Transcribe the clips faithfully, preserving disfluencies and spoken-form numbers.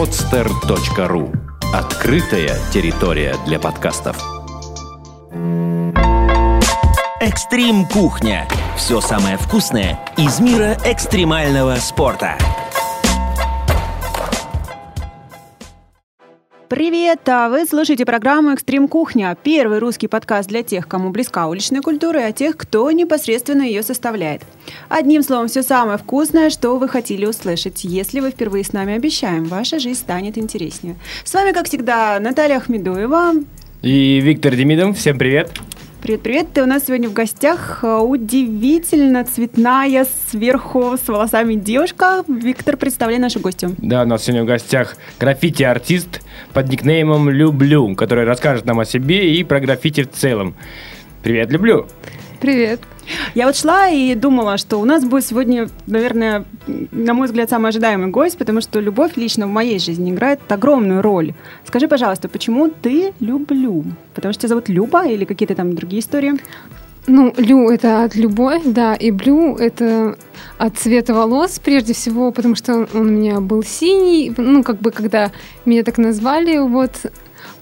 одстер точка ру. Открытая территория для подкастов. Экстрим Кухня. Все самое вкусное из мира экстремального спорта. Привет! Вы слушаете программу «Экстрим Кухня» – первый русский подкаст для тех, кому близка уличная культура, и а тех, кто непосредственно ее составляет. Одним словом, все самое вкусное, что вы хотели услышать. Если вы впервые с нами, обещаем, ваша жизнь станет интереснее. С вами, как всегда, Наталья Ахмедуева и Виктор Демидов. Всем привет! Привет-привет! Ты у нас сегодня в гостях удивительно цветная, сверху с волосами девушка. Виктор, представляй нашу гостью. Да, у нас сегодня в гостях граффити-артист под никнеймом «Люблю», который расскажет нам о себе и про граффити в целом. Привет, «Люблю». Привет. Я вот шла и думала, что у нас будет сегодня, наверное, на мой взгляд, самый ожидаемый гость, потому что любовь лично в моей жизни играет огромную роль. Скажи, пожалуйста, почему ты «Люблю»? Потому что тебя зовут Люба или какие-то там другие истории? Ну, «Лю» — это от «любовь», да, и «Блю» — это от цвета волос, прежде всего, потому что он у меня был синий, ну, как бы, когда меня так назвали, вот,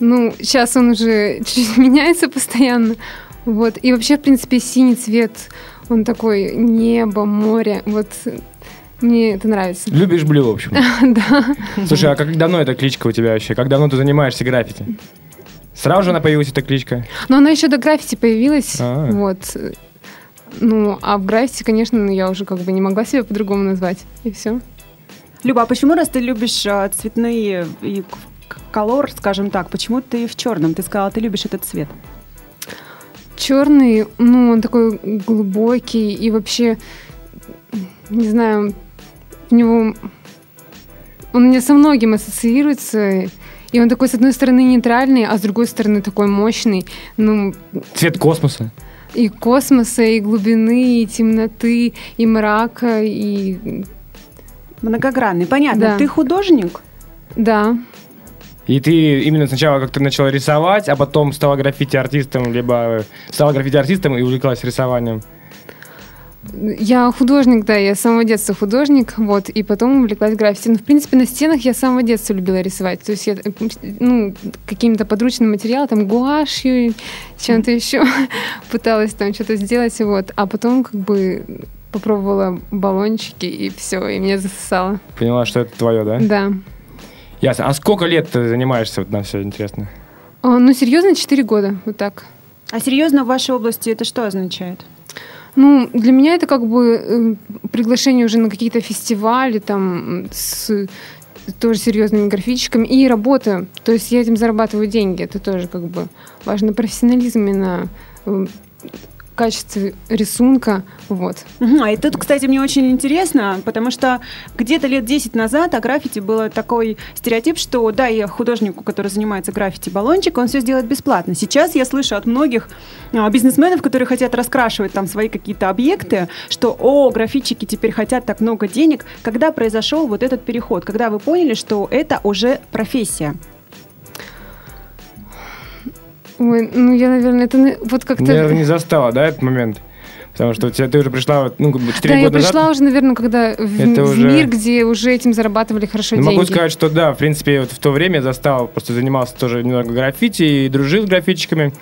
ну, сейчас он уже чуть-чуть меняется постоянно. Вот. И вообще, в принципе, синий цвет, он такой небо, море. Вот мне это нравится. Любишь «Блю», в общем. Да. Слушай, а как давно эта кличка у тебя вообще? Как давно ты занимаешься граффити? Сразу же она появилась, эта кличка? Ну, она еще до граффити появилась. Вот. Ну, а в граффити, конечно, я уже как бы не могла себя по-другому назвать. И все. Люба, а почему, раз ты любишь цветные и колор, скажем так, почему ты в черном? Ты сказала, ты любишь этот цвет. Черный, ну, он такой глубокий и вообще, не знаю, у него, он у меня со многим ассоциируется, и он такой, с одной стороны, нейтральный, а с другой стороны, такой мощный. Ну, цвет космоса. И космоса, и глубины, и темноты, и мрака, и... Многогранный, понятно. Да. Ты художник? Да. И ты именно сначала как-то начала рисовать, а потом стала граффити-артистом, либо стала граффити-артистом и увлеклась рисованием? Я художник, да, я с самого детства художник, вот, и потом увлеклась граффити. Ну, в принципе, на стенах я с самого детства любила рисовать, то есть я, ну, каким-то подручным материалом, там, гуашью, чем-то еще пыталась там что-то сделать, вот, а потом как бы попробовала баллончики, и все, и меня засосало. Поняла, что это твое, да? Да. Ясно. А сколько лет ты занимаешься? Вот нам все интересно. А, ну, серьезно, четыре года. Вот так. А серьезно в вашей области это что означает? Ну, для меня это как бы э, приглашение уже на какие-то фестивали, там, с тоже серьезными граффитчиками, и работа. То есть я этим зарабатываю деньги. Это тоже как бы важно. Профессионализм и на... Э, качестве рисунка, вот. Uh-huh. А и тут, кстати, мне очень интересно, потому что где-то лет десять назад о граффити был такой стереотип, что да, я художнику, который занимается граффити, баллончик, он все сделает бесплатно. Сейчас я слышу от многих а, бизнесменов, которые хотят раскрашивать там свои какие-то объекты, что о, граффитчики теперь хотят так много денег. Когда произошел вот этот переход? Когда вы поняли, что это уже профессия? Ой, ну я, наверное, это вот как-то... Наверное, не застала, да, этот момент? Потому что у тебя, ты уже пришла, ну, как бы четыре да, года назад. Да, я пришла назад. Уже, наверное, когда в, в уже... мир, где уже этим зарабатывали хорошо ну, деньги. Могу сказать, что да, в принципе, вот в то время я застала, просто занимался тоже немного граффити и дружил с граффитчиками.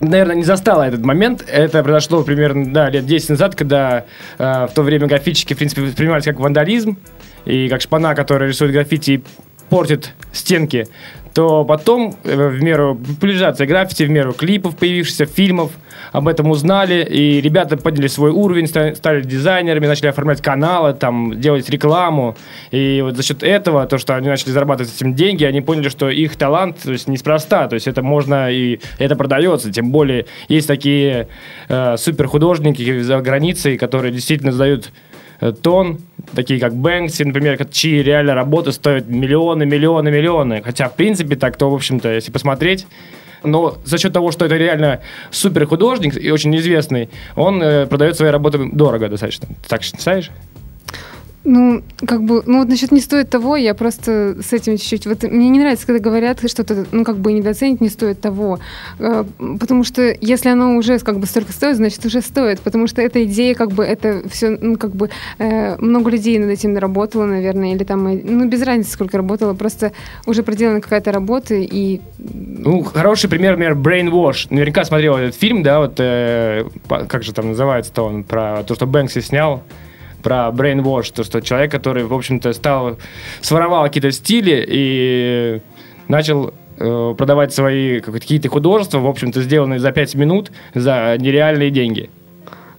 Наверное, не застала этот момент. Это произошло примерно, да, лет десять назад, когда э, в то время граффитчики, в принципе, воспринимались как вандализм и как шпана, которая рисует граффити и портит стенки. То потом в меру популяризации граффити, в меру клипов появившихся, фильмов, об этом узнали, и ребята подняли свой уровень, стали дизайнерами, начали оформлять каналы, там, делать рекламу, и вот за счет этого, то, что они начали зарабатывать этим деньги, они поняли, что их талант, то есть, неспроста, то есть это можно, и это продается, тем более есть такие э, суперхудожники за границей, которые действительно задают тон, такие как Бэнкси, например, чьи реально работы стоят миллионы, миллионы, миллионы. Хотя, в принципе, так-то, в общем-то, если посмотреть, но за счет того, что это реально супер художник и очень известный, он э, продает свои работы дорого достаточно. Так считаешь? Ну, как бы, ну вот насчет не стоит того, я просто с этим чуть-чуть... Вот, мне не нравится, когда говорят что-то, ну, как бы недооценить не стоит того, э, потому что если оно уже как бы столько стоит, значит, уже стоит, потому что эта идея, как бы, это все, ну, как бы, э, много людей над этим работало, наверное, или там, ну, без разницы, сколько работало, просто уже проделана какая-то работа, и... Ну, хороший пример, например, Brainwash. Наверняка смотрел этот фильм, да, вот, э, как же там называется-то он, про то, что Бэнкси снял, про Brainwash, то, что человек, который, в общем-то, стал, своровал какие-то стили и начал э, продавать свои какие-то художества, в общем-то, сделанные за пять минут за нереальные деньги.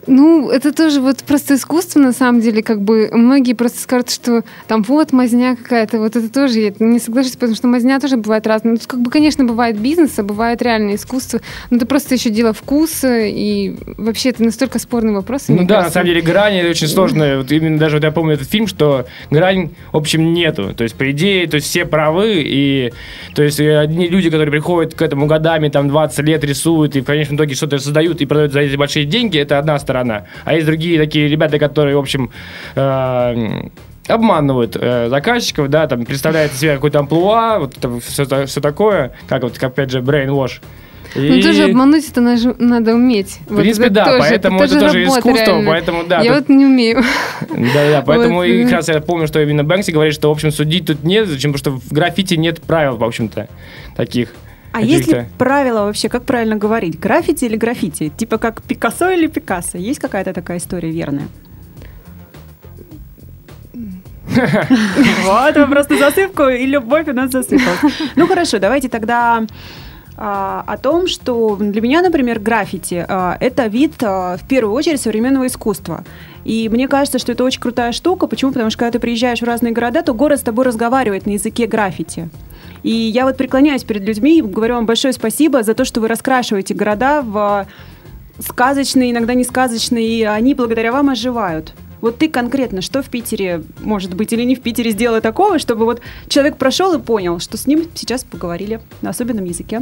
Ну, это тоже вот просто искусство, на самом деле, как бы многие просто скажут, что там вот мазня какая-то, вот это тоже, я не соглашусь, потому что мазня тоже бывает разная. Ну, тут, как бы, конечно, бывает бизнес, а бывает реальное искусство, но это просто еще дело вкуса, и вообще это настолько спорный вопрос. Ну да, кажется. На самом деле грани очень сложные, вот именно даже вот я помню этот фильм, что грань, в общем, нету, то есть, по идее, то есть, все правы, и, то есть, одни люди, которые приходят к этому годами, там, двадцать лет рисуют, и в конечном итоге что-то создают и продают за эти большие деньги, это одна сторона. А есть другие такие ребята, которые, в общем, э- обманывают э- заказчиков, да, там представляют из себя какой-то амплуа, вот там, все, все такое, как вот, опять же, Brainwash. И... Ну, тоже обмануть это надо уметь. В принципе, вот это да, тоже, поэтому это, это тоже искусство, реально. Поэтому, да. Я тут... вот не умею. Да-да, поэтому и как раз я помню, что именно Бэнкси говорит, что, в общем, судить тут нет, зачем, потому что в граффити нет правил, в общем-то, таких. А есть ли правила вообще, как правильно говорить? Граффити или граффити? Типа как Пикассо или Пикассо? Есть какая-то такая история верная? Вот, вы просто засыпку, и любовь у нас засыпалась. Ну хорошо, давайте тогда о том, что для меня, например, граффити – это вид, в первую очередь, современного искусства. И мне кажется, что это очень крутая штука. Почему? Потому что, когда ты приезжаешь в разные города, то город с тобой разговаривает на языке граффити. И я вот преклоняюсь перед людьми и говорю вам большое спасибо за то, что вы раскрашиваете города в сказочные, иногда не сказочные, и они благодаря вам оживают. Вот ты конкретно, что в Питере, может быть, или не в Питере, сделала такого, чтобы вот человек прошел и понял, что с ним сейчас поговорили на особенном языке?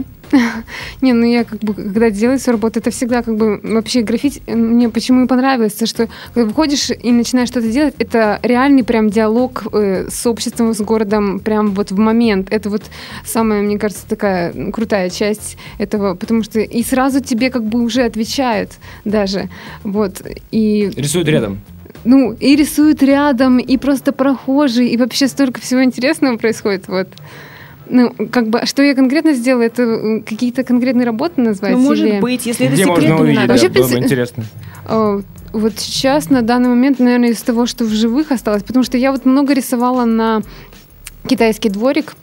Не, ну я как бы, когда делаю свою работу, это всегда как бы вообще граффити, мне почему и понравилось, то, что когда выходишь и начинаешь что-то делать, это реальный прям диалог с обществом, с городом, прям вот в момент. Это вот самая, мне кажется, такая крутая часть этого, потому что и сразу тебе как бы уже отвечают даже, вот. И... Рисуют рядом. Ну, и рисуют рядом, и просто прохожие, и вообще столько всего интересного происходит, вот. Ну, как бы, что я конкретно сделала, это какие-то конкретные работы назвать? Ну, может или... быть, если это секретно не надо. Вообще, да, было бы интересно. Вот сейчас, на данный момент, наверное, из того, что в живых осталось, потому что я вот много рисовала на китайский дворик,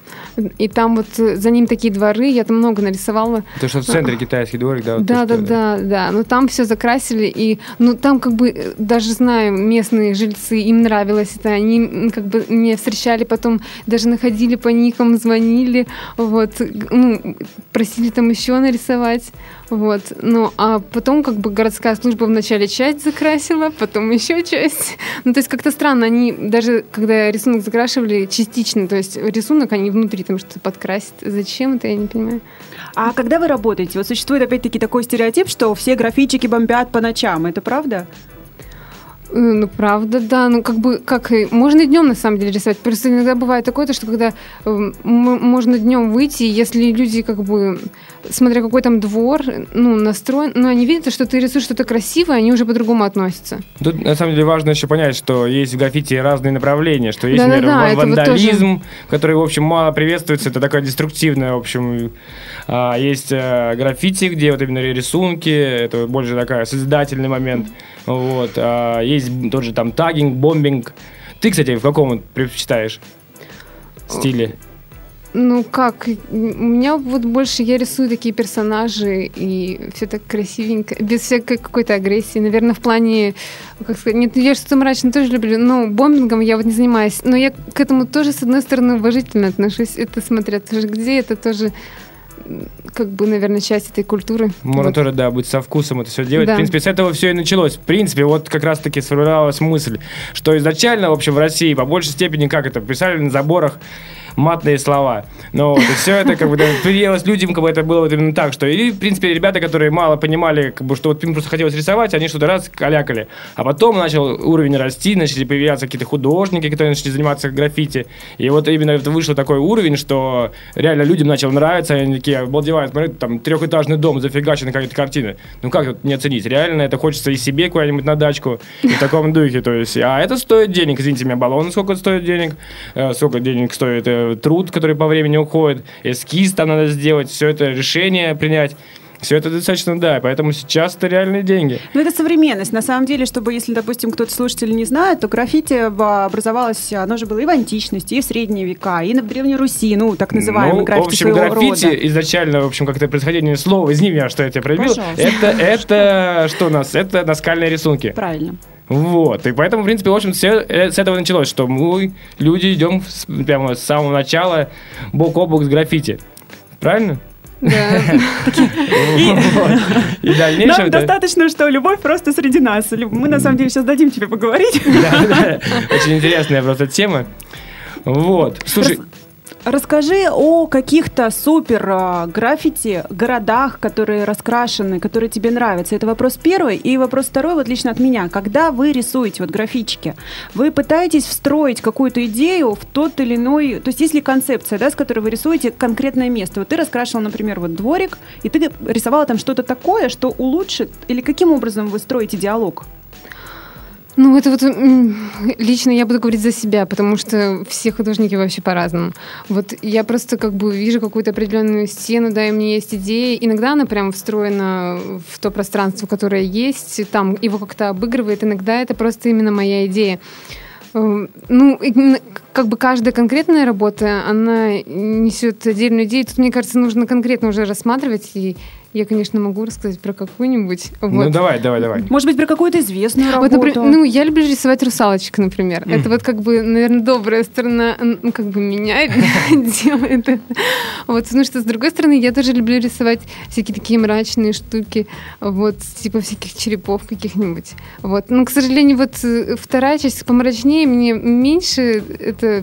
и там вот за ним такие дворы, я там много нарисовала. То, что в центре китайский дворик, да? Вот да, то, да, да, да, да, но там все закрасили, и, ну, там как бы, даже знаю, местные жильцы, им нравилось это, они как бы меня встречали потом, даже находили по никам, звонили, вот, ну, просили там еще нарисовать, вот, ну, а потом как бы городская служба вначале часть закрасила, потом еще часть, ну, то есть как-то странно, они даже, когда рисунок закрашивали, частично, то есть рисунок они внутри там что-то подкрасят. Зачем это, я не понимаю. А когда вы работаете? Вот существует опять-таки такой стереотип, что все граффитчики бомбят по ночам. Это правда? Ну, правда, да. Ну, как бы, как и... Можно и днем, на самом деле, рисовать. Просто иногда бывает такое, что когда э, можно днем выйти, если люди, как бы, смотря какой там двор, ну, настроен, но они видят, что ты рисуешь что-то красивое, они уже по-другому относятся. Тут, на самом деле, важно еще понять, что есть в граффити разные направления, что есть, да, например, да, да, вандализм, вот тоже... который, в общем, мало приветствуется, это такое деструктивное, в общем. А есть а, граффити, где вот именно рисунки, это больше такой созидательный момент, вот, а есть тот же там таггинг, бомбинг. Ты, кстати, в каком предпочитаешь стиле? Ну как, у меня вот больше, я рисую такие персонажи, и все так красивенько, без всякой какой-то агрессии, наверное, в плане, как сказать, нет, я что-то мрачное тоже люблю, но бомбингом я вот не занимаюсь, но я к этому тоже, с одной стороны, уважительно отношусь, это смотря тоже где, это тоже... как бы, наверное, часть этой культуры. Можно вот. Тоже, да, быть со вкусом это все делать. Да. В принципе, с этого все и началось. В принципе, вот как раз-таки сформировалась мысль, что изначально, в общем, в России по большей степени, как это, писали на заборах матные слова. Ну, вот, и все это как бы приелось людям, как бы это было вот именно так, что и, в принципе, ребята, которые мало понимали, как бы, что вот им просто хотелось рисовать, они что-то раз калякали. А потом начал уровень расти, начали появляться какие-то художники, которые начали заниматься граффити. И вот именно это вышел такой уровень, что реально людям начал нравиться, они такие обалдевают, смотрят, там трехэтажный дом зафигачен на какие-то картины. Ну, как тут не оценить? Реально это хочется и себе куда-нибудь на дачку, и в таком духе, то есть. А это стоит денег, извините меня, баллон сколько стоит денег, сколько денег стоит э, труд, который по времени уходит, эскиз там надо сделать, все это решение принять. Все это достаточно, да, поэтому сейчас это реальные деньги. Ну, это современность. На самом деле, чтобы, если, допустим, кто-то слушатель не знает, то граффити образовалось, оно же было и в античности, и в средние века, и на Древней Руси, ну, так называемые ну, граффити своего рода. В общем, граффити рода. Изначально, в общем, как-то происхождение слова, извини меня, что я тебя проявил, это, это что у нас? Это наскальные рисунки. Правильно. Вот, и поэтому, в принципе, в общем, все, с этого началось, что мы, люди, идем с, прямо с самого начала бок о бок с граффити. Правильно? Нам достаточно, что любовь просто среди нас. Мы, на самом деле, сейчас дадим тебе поговорить. Очень интересная просто тема. Вот, слушай... Расскажи о каких-то супер граффити городах, которые раскрашены, которые тебе нравятся. Это вопрос первый. И вопрос второй, вот лично от меня. Когда вы рисуете вот граффички, вы пытаетесь встроить какую-то идею в тот или иной... То есть есть ли концепция, да, с которой вы рисуете конкретное место? Вот ты раскрашивал, например, вот дворик, и ты рисовала там что-то такое, что улучшит? Или каким образом вы строите диалог? Ну, это вот лично я буду говорить за себя, потому что все художники вообще по-разному. Вот я просто как бы вижу какую-то определенную стену, да, и у меня есть идея. Иногда она прям встроена в то пространство, которое есть, и там его как-то обыгрывает. Иногда это просто именно моя идея. Ну, как бы каждая конкретная работа, она несет отдельную идею. Тут, мне кажется, нужно конкретно уже рассматривать. И я, конечно, могу рассказать про какую-нибудь. Вот. Ну, давай, давай, давай. Может быть, про какую-то известную работу. Вот, например, ну, я люблю рисовать русалочек, например. Mm. Это вот как бы, наверное, добрая сторона, ну, как бы меня делает это. Вот, потому что, с другой стороны, я тоже люблю рисовать всякие такие мрачные штуки, вот, типа всяких черепов каких-нибудь. Вот. Но, к сожалению, вот вторая часть помрачнее, мне меньше это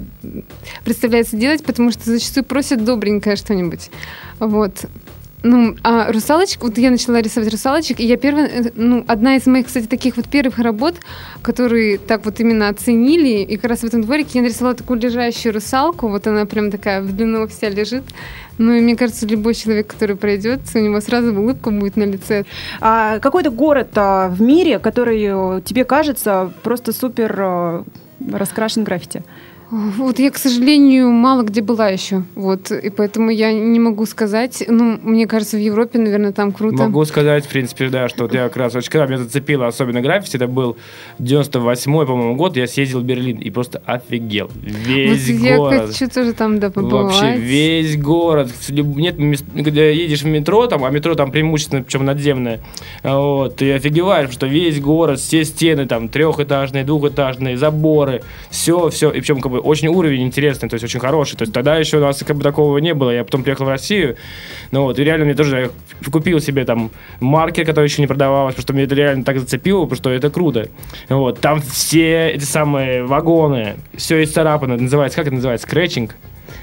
представляется делать, потому что зачастую просят добренькое что-нибудь. Вот. Ну, а русалочек, вот я начала рисовать русалочек, и я первая, ну, одна из моих, кстати, таких вот первых работ, которые так вот именно оценили, и как раз в этом дворике я нарисовала такую лежащую русалку, вот она прям такая в длину вся лежит. Ну, и мне кажется, любой человек, который пройдет, у него сразу улыбка будет на лице. А какой-то город а, в мире, который тебе кажется просто супер а, раскрашен граффити? Вот я, к сожалению, мало где была еще, вот, и поэтому я не могу сказать, ну, мне кажется, в Европе, наверное, там круто. Могу сказать, в принципе, да, что вот я как раз, очень когда меня зацепило, особенно граффити, это был девяносто восьмой, по-моему, год, я съездил в Берлин и просто офигел, весь вот город. Я хочу тоже там, да, побывать. Вообще весь город, нет, когда едешь в метро, там, а метро там преимущественно, причем надземное, вот, ты офигеваешь, что весь город, все стены там трехэтажные, двухэтажные, заборы, все, все, и причем как бы очень уровень интересный, то есть очень хороший. То есть тогда еще у нас как бы такого не было. Я потом приехал в Россию, ну вот, и реально мне тоже я купил себе там маркер, который еще не продавался, потому что мне это реально так зацепило, потому что это круто. Вот, там все эти самые вагоны, все исцарапано, это называется, как это называется, скретчинг?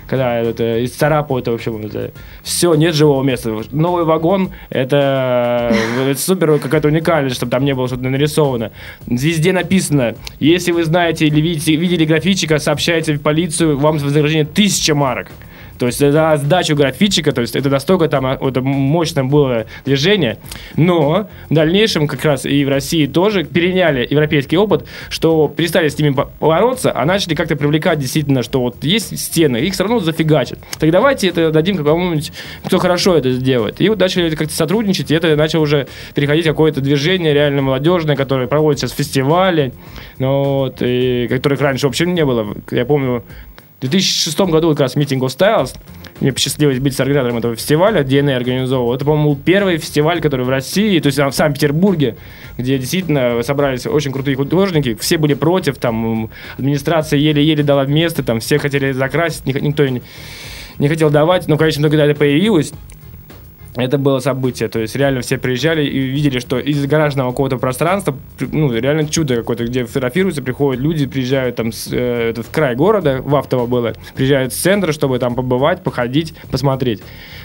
Когда это исцарапывают, это вообще это, все, нет живого места. Новый вагон, это, это супер какая-то уникальность, чтобы там не было что-то нарисовано. Везде написано, если вы знаете или видите, видели граффитчика, сообщайте в полицию, вам вознаграждение тысяча марок. То есть за сдачу граффитчика, то есть это настолько там это мощное было движение, но в дальнейшем как раз и в России тоже переняли европейский опыт, что перестали с ними бороться, а начали как-то привлекать действительно, что вот есть стены, их все равно зафигачат. Так давайте это дадим какому-нибудь, кто хорошо это сделает. И вот начали как-то сотрудничать, и это начало уже переходить какое-то движение реально молодежное, которое проводят сейчас фестивали, вот, и которых раньше вообще не было. Я помню, в две тысячи шестом году как раз Meeting of Styles, мне посчастливилось быть организатором этого фестиваля, ди эн эй организовывал. Это, по-моему, первый фестиваль, который в России, то есть в Санкт-Петербурге, где действительно собрались очень крутые художники, все были против, там, администрация еле-еле дала место, там, все хотели закрасить, никто не, не хотел давать, но, конечно, когда это появилось, Это было событие, то есть реально все приезжали и видели, что из гаражного какого-то пространства, ну, реально чудо какое-то, где фотографируются, приходят люди, приезжают там с, э, это в край города, в Автово было, приезжают с центра, чтобы там побывать, походить, посмотреть.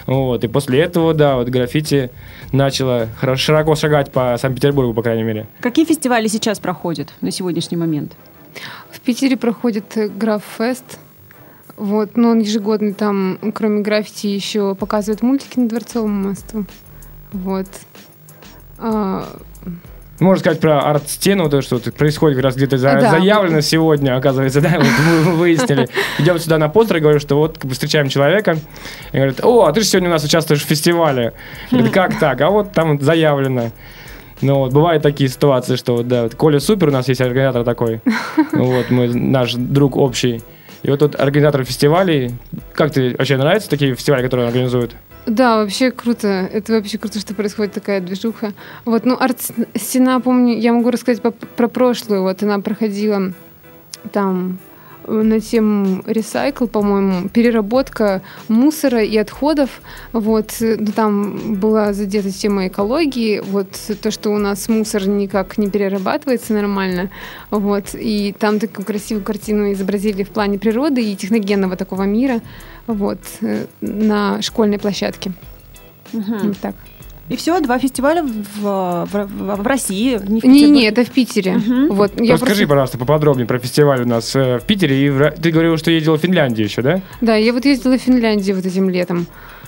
Вот, и после этого, да, вот граффити начало широко шагать по Санкт-Петербургу, по крайней мере. Какие фестивали сейчас проходят на сегодняшний момент? В Питере проходит Граффест. Вот, но он ежегодно там, кроме граффити, еще показывает мультики на Дворцовом мосту. Вот. А... Можно сказать про арт-стену, то, что происходит как раз где-то за... да. заявлено сегодня, оказывается, да, вот мы выяснили. Идем сюда на постер и говорю, что вот встречаем человека, и говорит: о, а ты же сегодня у нас участвуешь в фестивале. Говорит: как так? А вот там заявлено. Ну вот, бывают такие ситуации, что да, вот Коля Супер у нас есть, организатор такой. Вот, мы, наш друг общий. И вот тут организаторы фестивалей, как тебе вообще нравятся такие фестивали, которые организуют? Да, вообще круто. Это вообще круто, что происходит такая движуха. Вот, ну, арт-стена, помню, я могу рассказать по- про прошлую. Вот она проходила там на тему ресайкл, по-моему, переработка мусора и отходов. Вот, ну, там была задета тема экологии, вот то, что у нас мусор никак не перерабатывается нормально. Вот, и там такую красивую картину изобразили в плане природы и техногенного такого мира, вот, на школьной площадке. Угу. Вот так. И все, два фестиваля в, в, в, в России. Не, в не, не, это в Питере. Угу. Вот, я расскажи, просто... пожалуйста, поподробнее про фестиваль у нас э, в Питере. И в... Ты говорила, что ездила в Финляндию еще, да? Да, я вот ездила в Финляндию вот этим летом.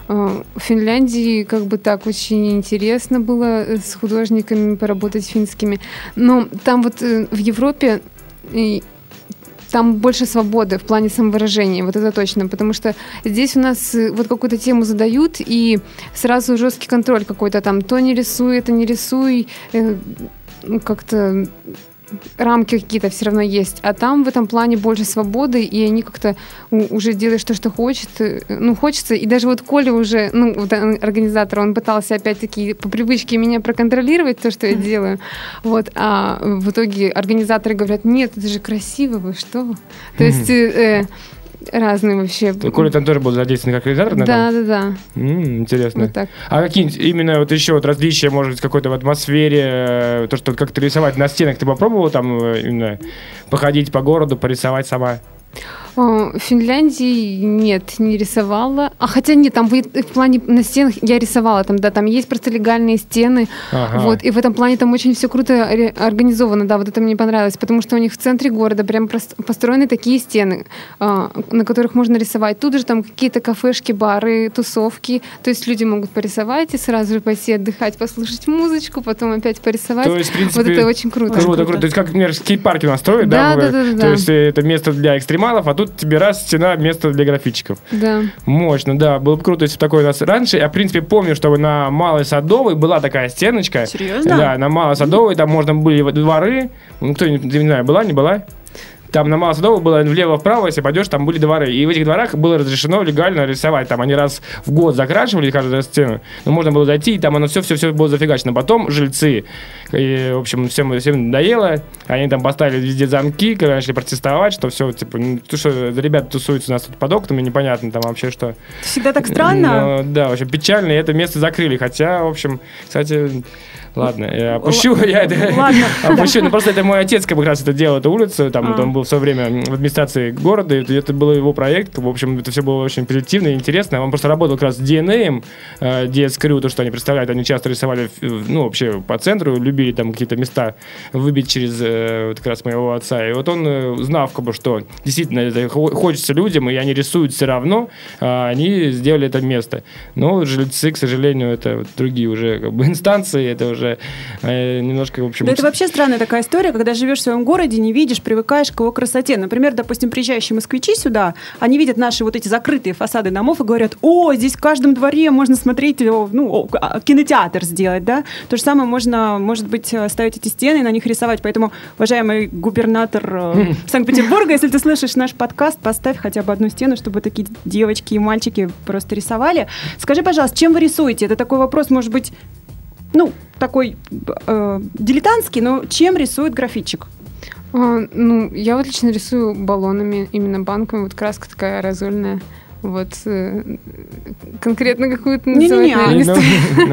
Э, в Финляндии как бы так очень интересно было с художниками поработать финскими. Но там вот э, в Европе... Э, Там больше свободы в плане самовыражения, вот это точно, потому что здесь у нас вот какую-то тему задают, и сразу жесткий контроль какой-то там, то не рисуй, это не рисуй, как-то рамки какие-то все равно есть, а там в этом плане больше свободы, и они как-то уже делают то, что хочет, ну, хочется, и даже вот Коля уже, ну, вот организатор, он пытался опять-таки по привычке меня проконтролировать, то, что я делаю, вот, а в итоге организаторы говорят: нет, это же красиво, вы что? То есть... Э, разные вообще. Коля там тоже был задействован как реализатор, наверное? Да, да, да. М-м, интересно. Вот так. А какие именно вот еще вот различия, может быть, какой-то в атмосфере, то, что как-то рисовать на стенах, ты попробовала там именно походить по городу, порисовать сама? В Финляндии нет, не рисовала. А хотя нет, там в плане на стенах я рисовала, там, да, там есть просто легальные стены, ага. Вот, и в этом плане там очень все круто организовано, да, вот это мне понравилось, потому что у них в центре города прям построены такие стены, на которых можно рисовать. Тут же там какие-то кафешки, бары, тусовки, то есть люди могут порисовать и сразу же пойти отдыхать, послушать музычку, потом опять порисовать. То есть, в принципе, вот это очень круто. Круто, круто. То есть как, например, скейт-парки у нас строят, да? Да, да, да, да. То есть это место для экстремалов, а тут тебе раз стена, место для граффитчиков. Да. Мощно, да. Было бы круто, если бы такое у нас раньше. Я, в принципе, помню, что на Малой Садовой была такая стеночка. Серьезно? Да, на Малой Садовой там можно были дворы. Ну, кто, не, не знаю, была, не была. Там на Малой Садовой было влево-вправо, если пойдешь, там были дворы. И в этих дворах было разрешено легально рисовать. Там они раз в год закрашивали каждую стену, но можно было зайти, и там оно все-все-все было зафигачено. Потом жильцы, и, в общем, всем, всем надоело. Они там поставили везде замки, когда начали протестовать, что все, типа, ну, что ребята тусуются у нас тут под окнами, непонятно там вообще что. Это всегда так странно. Но, да, в общем, печально, и это место закрыли. Хотя, в общем, кстати... Ладно, я опущу, Л- я это опущу, ну просто это мой отец как раз это делал, эту улицу, там а. он был в свое время в администрации города, это, это был его проект, в общем, это все было очень позитивно и интересно, он просто работал как раз с ди эн эй, uh, ди эс Crew, то, что они представляют, они часто рисовали, ну, вообще по центру, любили там какие-то места выбить через uh, вот как раз моего отца, и вот он, uh, знав, как бы, что действительно это хочется людям, и они рисуют все равно, uh, они сделали это место, но жильцы, к сожалению, это вот другие уже как бы инстанции, это уже немножко, в общем... Да это вообще странная такая история, когда живешь в своем городе, не видишь, привыкаешь к его красоте. Например, допустим, приезжающие москвичи сюда, они видят наши вот эти закрытые фасады домов и говорят: о, здесь в каждом дворе можно смотреть, ну, кинотеатр сделать, да? То же самое можно, может быть, ставить эти стены и на них рисовать. Поэтому, уважаемый губернатор Санкт-Петербурга, если ты слышишь наш подкаст, поставь хотя бы одну стену, чтобы такие девочки и мальчики просто рисовали. Скажи, пожалуйста, чем вы рисуете? Это такой вопрос, может быть, ну, такой э, дилетантский, но чем рисует граффитчик? А, ну, я вот лично рисую баллонами, именно банками, вот краска такая аэрозольная. вот конкретно какую-то называть, наверное, не стоит.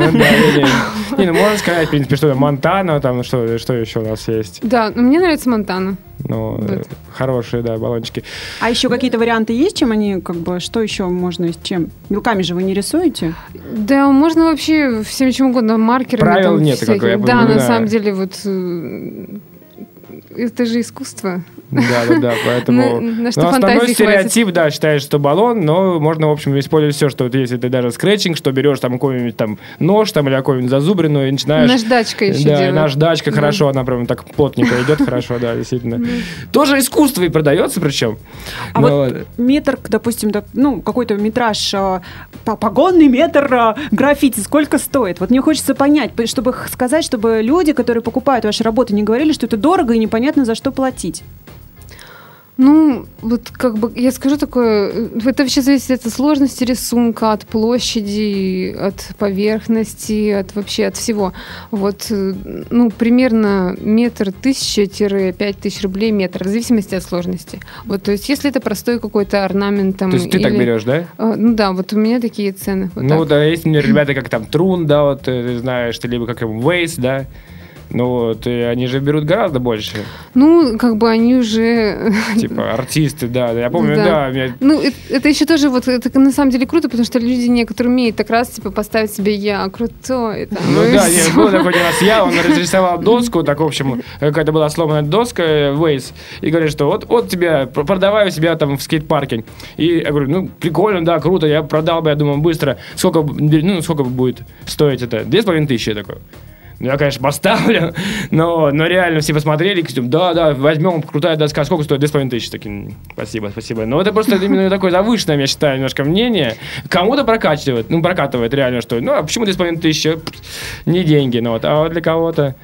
Не, ну можно сказать, в принципе, что Монтана, там что еще у нас есть. Да, мне нравится Монтана. Ну, хорошие, да, баллончики. А еще какие-то варианты есть, чем они, как бы, что еще можно, с чем? Мелками же вы не рисуете? Да, можно вообще всем чем угодно, маркерами. Правил нет, как я понимаю. Да, на самом деле, вот... Это же искусство. Да, да, да. Поэтому на, на что основной стереотип, хватит. Да, считаешь, что баллон, но можно, в общем, использовать все, что вот если ты даже скретчинг, что берешь там какой-нибудь там нож там, или какую-нибудь зазубрину и начинаешь. Наждачка еще да, делают. Наждачка, да. Хорошо, она прям так плотненько идет, хорошо, да, действительно. Тоже искусство и продается, причем. А вот метр, допустим, ну, какой-то метраж, погонный метр граффити, сколько стоит? Вот мне хочется понять, чтобы сказать, чтобы люди, которые покупают ваши работы, не говорили, что это дорого и непонятно, за что платить. Ну, вот как бы я скажу такое, это вообще зависит от сложности рисунка, от площади, от поверхности, от вообще от всего. Вот, ну, примерно метр тысяча-пять тысяч рублей метр, в зависимости от сложности. Вот, то есть, если это простой какой-то орнамент там... То есть, ты или... так берешь, да? А, ну, да, вот у меня такие цены. Вот ну, так. Да, есть у меня ребята, как там Трун, да, вот, ты знаешь, ты либо как Waze, да. Ну вот, и они же берут гораздо больше. Ну, как бы они уже... Типа артисты, да. Я помню, да. да меня... Ну, это, это еще тоже вот, это на самом деле круто, потому что люди некоторые умеют так раз, типа, поставить себе «я крутой». Там, ну да, я, был такой раз я, он разрисовал доску, так, в общем, какая-то была сломанная доска, Waze, и говорит, что вот, вот тебя, продаваю себя там в скейт-парке. И я говорю, ну, прикольно, да, круто, я продал бы, я думаю, быстро. Сколько, ну, сколько будет стоить это? Две с половиной тысячи, я такой. Ну, я, конечно, поставлю, но, но реально все посмотрели, да, да, возьмем, крутая доска, сколько стоит? две с половиной тысячи. Такие, спасибо, спасибо. Но это просто именно такое завышенное, я считаю, немножко мнение. Кому-то прокачивает, ну, прокатывает реально, что, ну, а почему две с половиной тысячи? Не деньги, ну, вот, а вот для кого-то...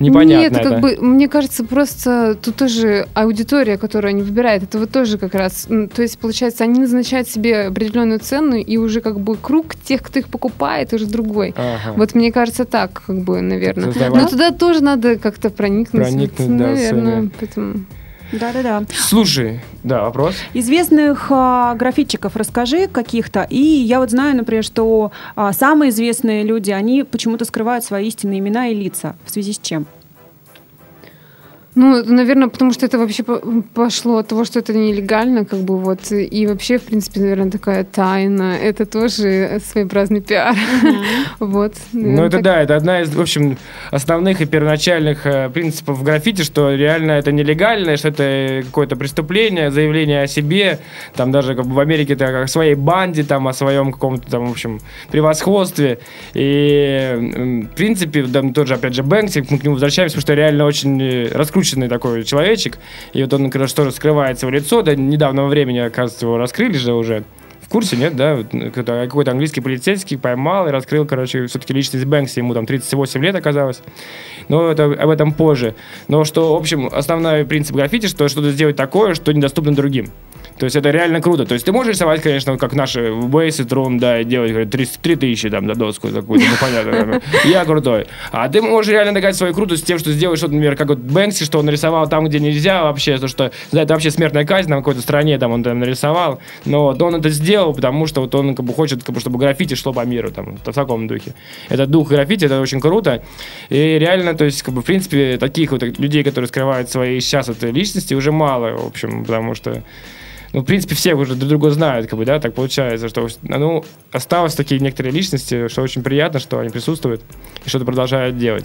Непонятно. Нет, как бы, мне кажется, просто тут тоже аудитория, которую они выбирают, это вот тоже как раз, то есть, получается, они назначают себе определенную цену, и уже как бы круг тех, кто их покупает, уже другой. Ага. Вот мне кажется, так, как бы, наверное. Создавать? Но туда тоже надо как-то проникнуть. Проникнуть, вот, да, наверное. Поэтому... Да-да-да. Слушай, да, вопрос. Известных а, граффитчиков расскажи каких-то. И я вот знаю, например, что а, самые известные люди, они почему-то скрывают свои истинные имена и лица. В связи с чем? Ну, наверное, потому что это вообще пошло от того, что это нелегально, как бы вот. И вообще, в принципе, наверное, такая тайна. Это тоже своеобразный пиар. Mm-hmm. Вот. Наверное, ну, это так. Да, это одна из, в общем, основных и первоначальных э, принципов граффити, что реально это нелегально, что это какое-то преступление, заявление о себе, там даже как бы в Америке это о своей банде, там, о своем каком-то там, в общем, превосходстве. И, в принципе, там, тот же, опять же, Бэнкси, мы к нему возвращаемся, потому что реально очень раскручивается такой человечек, и вот он, что раскрывает свое лицо, до недавнего времени, оказывается, его раскрыли же уже, в курсе, нет, да, какой-то английский полицейский поймал и раскрыл, короче, все-таки личность Бэнкси, ему там тридцать восемь лет оказалось, но это, об этом позже, но что, в общем, основной принцип граффити, что что-то сделать такое, что недоступно другим. То есть это реально круто. То есть ты можешь рисовать, конечно, как наши Waze, Трун, да, и делать, говорят, три тысячи там за доску какую-то, ну, понятно, я крутой. А ты можешь реально доказать свою крутость тем, что сделаешь что-то, например, как вот Бэнкси, что он нарисовал там, где нельзя вообще, то, что, да, это вообще смертная казнь, на какой-то стране там он там нарисовал, но вот он это сделал, потому что вот он как бы хочет, как бы, чтобы граффити шло по миру, там, в таком духе. Это дух граффити, это очень круто, и реально, то есть, как бы, в принципе, таких вот людей, которые скрывают свои сейчас этой личности, уже мало, в общем, потому что ну, в принципе, все уже друг друга знают, как бы, да, так получается, что, ну, осталось такие некоторые личности, что очень приятно, что они присутствуют и что-то продолжают делать.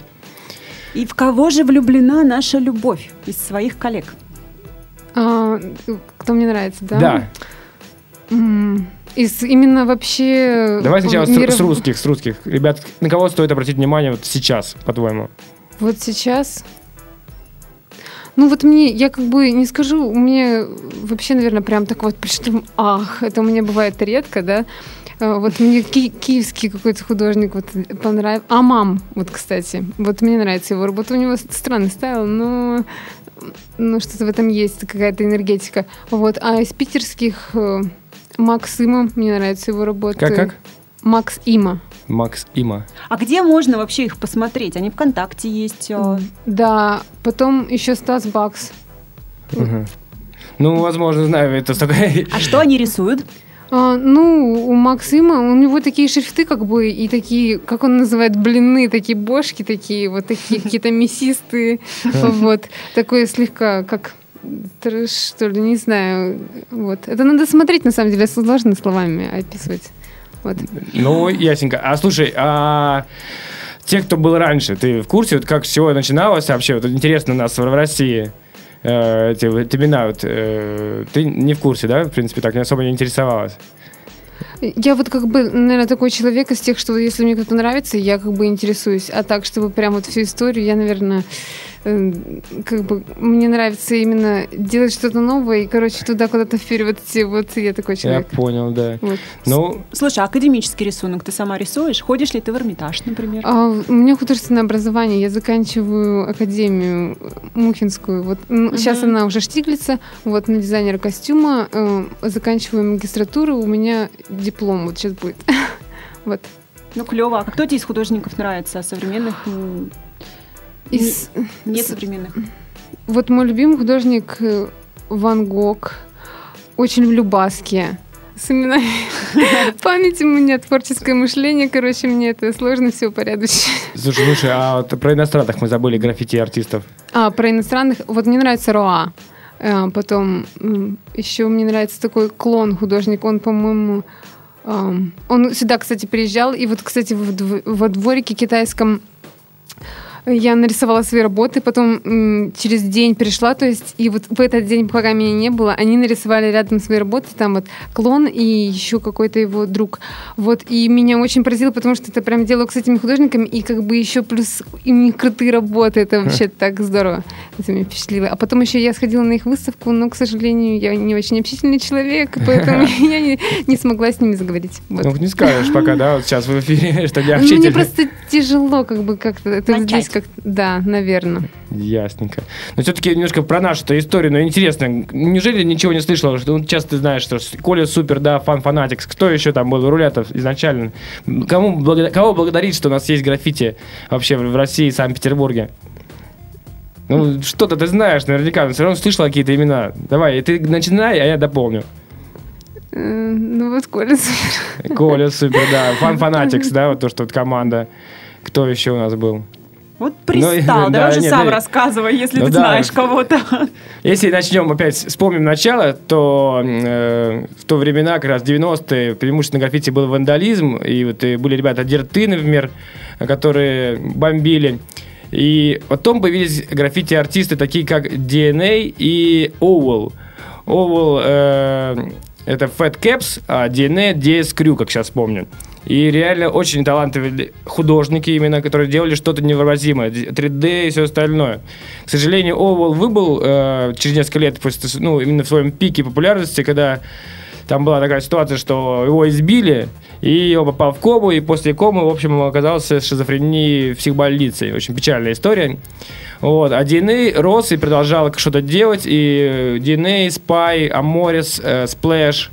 И в кого же влюблена наша любовь из своих коллег? А, кто мне нравится, да? Да. М-м- из именно вообще... Давай сначала мира... с, с русских, с русских. Ребят, на кого стоит обратить внимание вот сейчас, по-твоему? Вот сейчас... Ну вот мне, я как бы не скажу, у меня вообще, наверное, прям так вот пришло, ах, это у меня бывает редко, да. Вот мне ки- киевский какой-то художник вот понравился, Амам, вот, кстати, вот мне нравится его работа, у него странный стайл, но, но что-то в этом есть, какая-то энергетика. Вот, а из питерских Макс Има, мне нравится его работа. Как-как? Макс Има. Макс Има. А где можно вообще их посмотреть? Они ВКонтакте есть. Да, потом еще Стас Бакс. Угу. Ну, возможно, знаю, это такая. А что они рисуют? А, ну, у Максима, у него такие шрифты, как бы, и такие, как он называет, блины, такие бошки такие, вот такие какие-то мясистые, вот, такое слегка, как трэш, что ли, не знаю, вот. Это надо смотреть, на самом деле, сложно словами описывать, вот. Ну, ясненько. А слушай, а... те, кто был раньше, ты в курсе, вот как с чего начиналось вообще? Вот интересно у нас в России э, эти вот имена, вот, э, ты не в курсе, да? В принципе, так не особо не интересовалась. Я вот как бы, наверное, такой человек из тех, что если мне кто-то нравится, я как бы интересуюсь. А так, чтобы прям вот всю историю, я, наверное, э, как бы мне нравится именно делать что-то новое и, короче, туда куда-то вперед идти. Вот я такой человек. Я понял, да. Вот. Ну... Слушай, а академический рисунок ты сама рисуешь? Ходишь ли ты в Эрмитаж, например? А, у меня художественное образование. Я заканчиваю академию Мухинскую. Вот, uh-huh. Сейчас она уже штиглится. Вот на дизайнера костюма. Э, заканчиваю магистратуру. У меня... диплом вот сейчас будет. Вот. Ну, клево. А кто тебе из художников нравится? А современных? Из... Нет современных. Вот мой любимый художник Ван Гог. Очень люблю Баския. С именами. Память у меня, творческое мышление, короче, мне это сложно все упорядочить. Слушай, слушай, а про иностранных мы забыли, граффити артистов. А, про иностранных? Вот мне нравится Роа. Потом еще мне нравится такой клон-художник. Он, по-моему, он сюда, кстати, приезжал. И вот, кстати, во дворике китайском я нарисовала свои работы. Потом через день пришла, то есть, и вот в этот день, пока меня не было, они нарисовали рядом свои работы. Там вот клон и еще какой-то его друг. Вот, и меня очень поразило, потому что это прям дело с этими художниками. И как бы еще плюс у них крутые работы. Это вообще так здорово. Это меня впечатлило. А потом еще я сходила на их выставку, но, к сожалению, я не очень общительный человек, поэтому я не смогла с ними заговорить. Ну, не скажешь пока, да, вот сейчас в эфире, что не общительный. Мне просто тяжело как бы как-то это здесь. Да, наверное. Ясненько. Но все-таки немножко про нашу-то историю, но интересно, неужели ничего не слышала? Ну, сейчас ты знаешь, что Коля Супер, да, Фан-фанатикс, кто еще там был у руля-то изначально? Кому благо... Кого благодарить, что у нас есть граффити вообще в России и Санкт-Петербурге? Ну, что-то ты знаешь наверняка, но все равно слышала какие-то имена. Давай, ты начинай, а я дополню. Ну, вот Коля Супер. Коля Супер, да. Фан-фанатикс, да, вот то, что вот команда. Кто еще у нас был? Вот пристал, ну, давай да, уже нет, сам да, рассказывай, если ну, ты да. знаешь кого-то. Если начнем опять, вспомним начало, то э, в то времена, как раз девяностые, преимущественно граффити был вандализм, и вот и были ребята Дертыны, например, которые бомбили. И потом появились граффити-артисты, такие как ди эн эй и Oval. Oval э, это Fat Caps, а ди эн эй ди эс Crew, как сейчас помню. И реально очень талантливые художники, именно которые делали что-то невообразимое, три дэ и все остальное. К сожалению, Oval выбыл э, через несколько лет, просто, ну, именно в своем пике популярности, когда там была такая ситуация, что его избили, и он попал в кому, и после комы, в общем, оказался в шизофрении психбольницы. Очень печальная история. Вот. А ди эн эй рос и продолжал что-то делать, и ди эн эй, Спай, Аморис, э, Сплэш.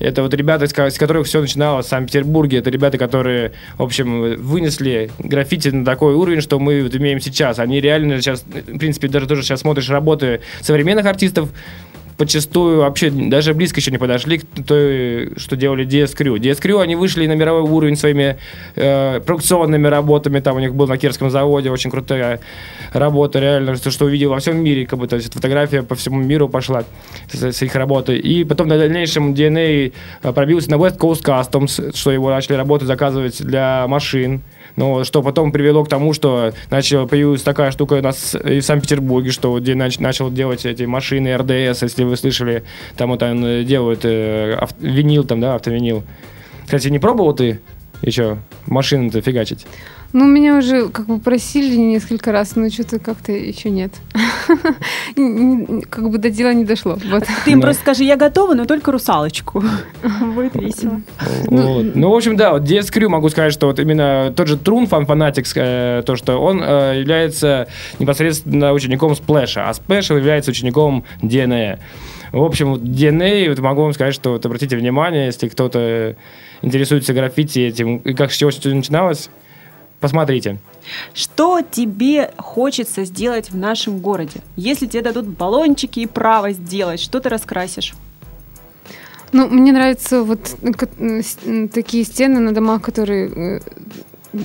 Это вот ребята, с которых все начиналось в Санкт-Петербурге. Это ребята, которые, в общем, вынесли граффити на такой уровень, что мы вот имеем сейчас. Они реально сейчас, в принципе, даже тоже сейчас смотришь работы современных артистов, почастую вообще даже близко еще не подошли к той, что делали ди эс Crew. ди эс Crew, они вышли на мировой уровень своими э, продукционными работами. Там у них был на Киркском заводе очень крутая работа, реально, что, что увидел во всем мире, как будто то есть, фотография по всему миру пошла с, с их работы. И потом на дальнейшем ди эн эй пробился на West Coast Customs, что его начали работу заказывать для машин. Но что потом привело к тому, что начала, появилась такая штука у нас и в Санкт-Петербурге, что где нач, начал делать эти машины эр дэ эс, если вы слышали, там вот он делают э, ав, винил, там, да, автовинил. Кстати, не пробовал ты еще машину-то фигачить? Ну, меня уже как бы просили несколько раз, но что-то как-то еще нет. Как бы до дела не дошло. Ты им просто скажи, я готова, но только русалочку. Будет весело. Ну, в общем, да, вот ди эс Crew могу сказать, что вот именно тот же Трун, Фан-фанатикс, то, что он является непосредственно учеником Сплэша, а Сплэш является учеником ди эн эй. В общем, ди эн эй, вот могу вам сказать, что вот, обратите внимание, если кто-то интересуется граффити этим, и как с чего все начиналось, посмотрите. Что тебе хочется сделать в нашем городе? Если тебе дадут баллончики и право сделать, что ты раскрасишь? Ну, мне нравятся вот такие стены на домах, которые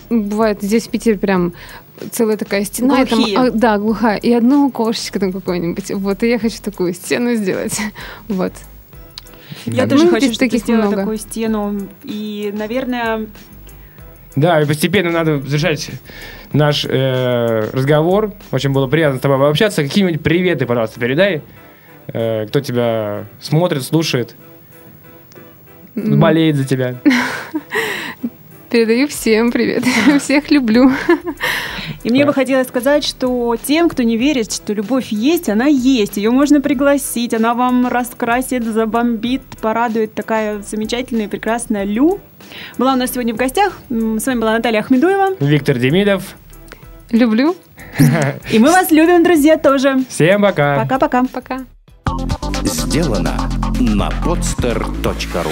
бывают здесь в Питере прям... Целая такая стена. Там, а, да, глухая. И одно окошечко там какое-нибудь. Вот, и я хочу такую стену сделать. Вот. Я да, тоже ну, хочу, чтобы ты сделала такую стену. И, наверное... Да, и постепенно надо завершать наш э, разговор. Очень было приятно с тобой пообщаться. Какие-нибудь приветы, пожалуйста, передай. Э, кто тебя смотрит, слушает, mm-hmm. болеет за тебя. Передаю всем привет. Всех люблю. И мне бы хотелось сказать, что тем, кто не верит, что любовь есть, она есть. Ее можно пригласить, она вам раскрасит, забомбит, порадует. Такая замечательная и прекрасная Лю. Была у нас сегодня в гостях. С вами была Наталья Ахмедуева. Виктор Демидов. Люблю. И мы вас любим, друзья, тоже. Всем пока. Пока-пока. Пока. Сделано на подстер точка ру.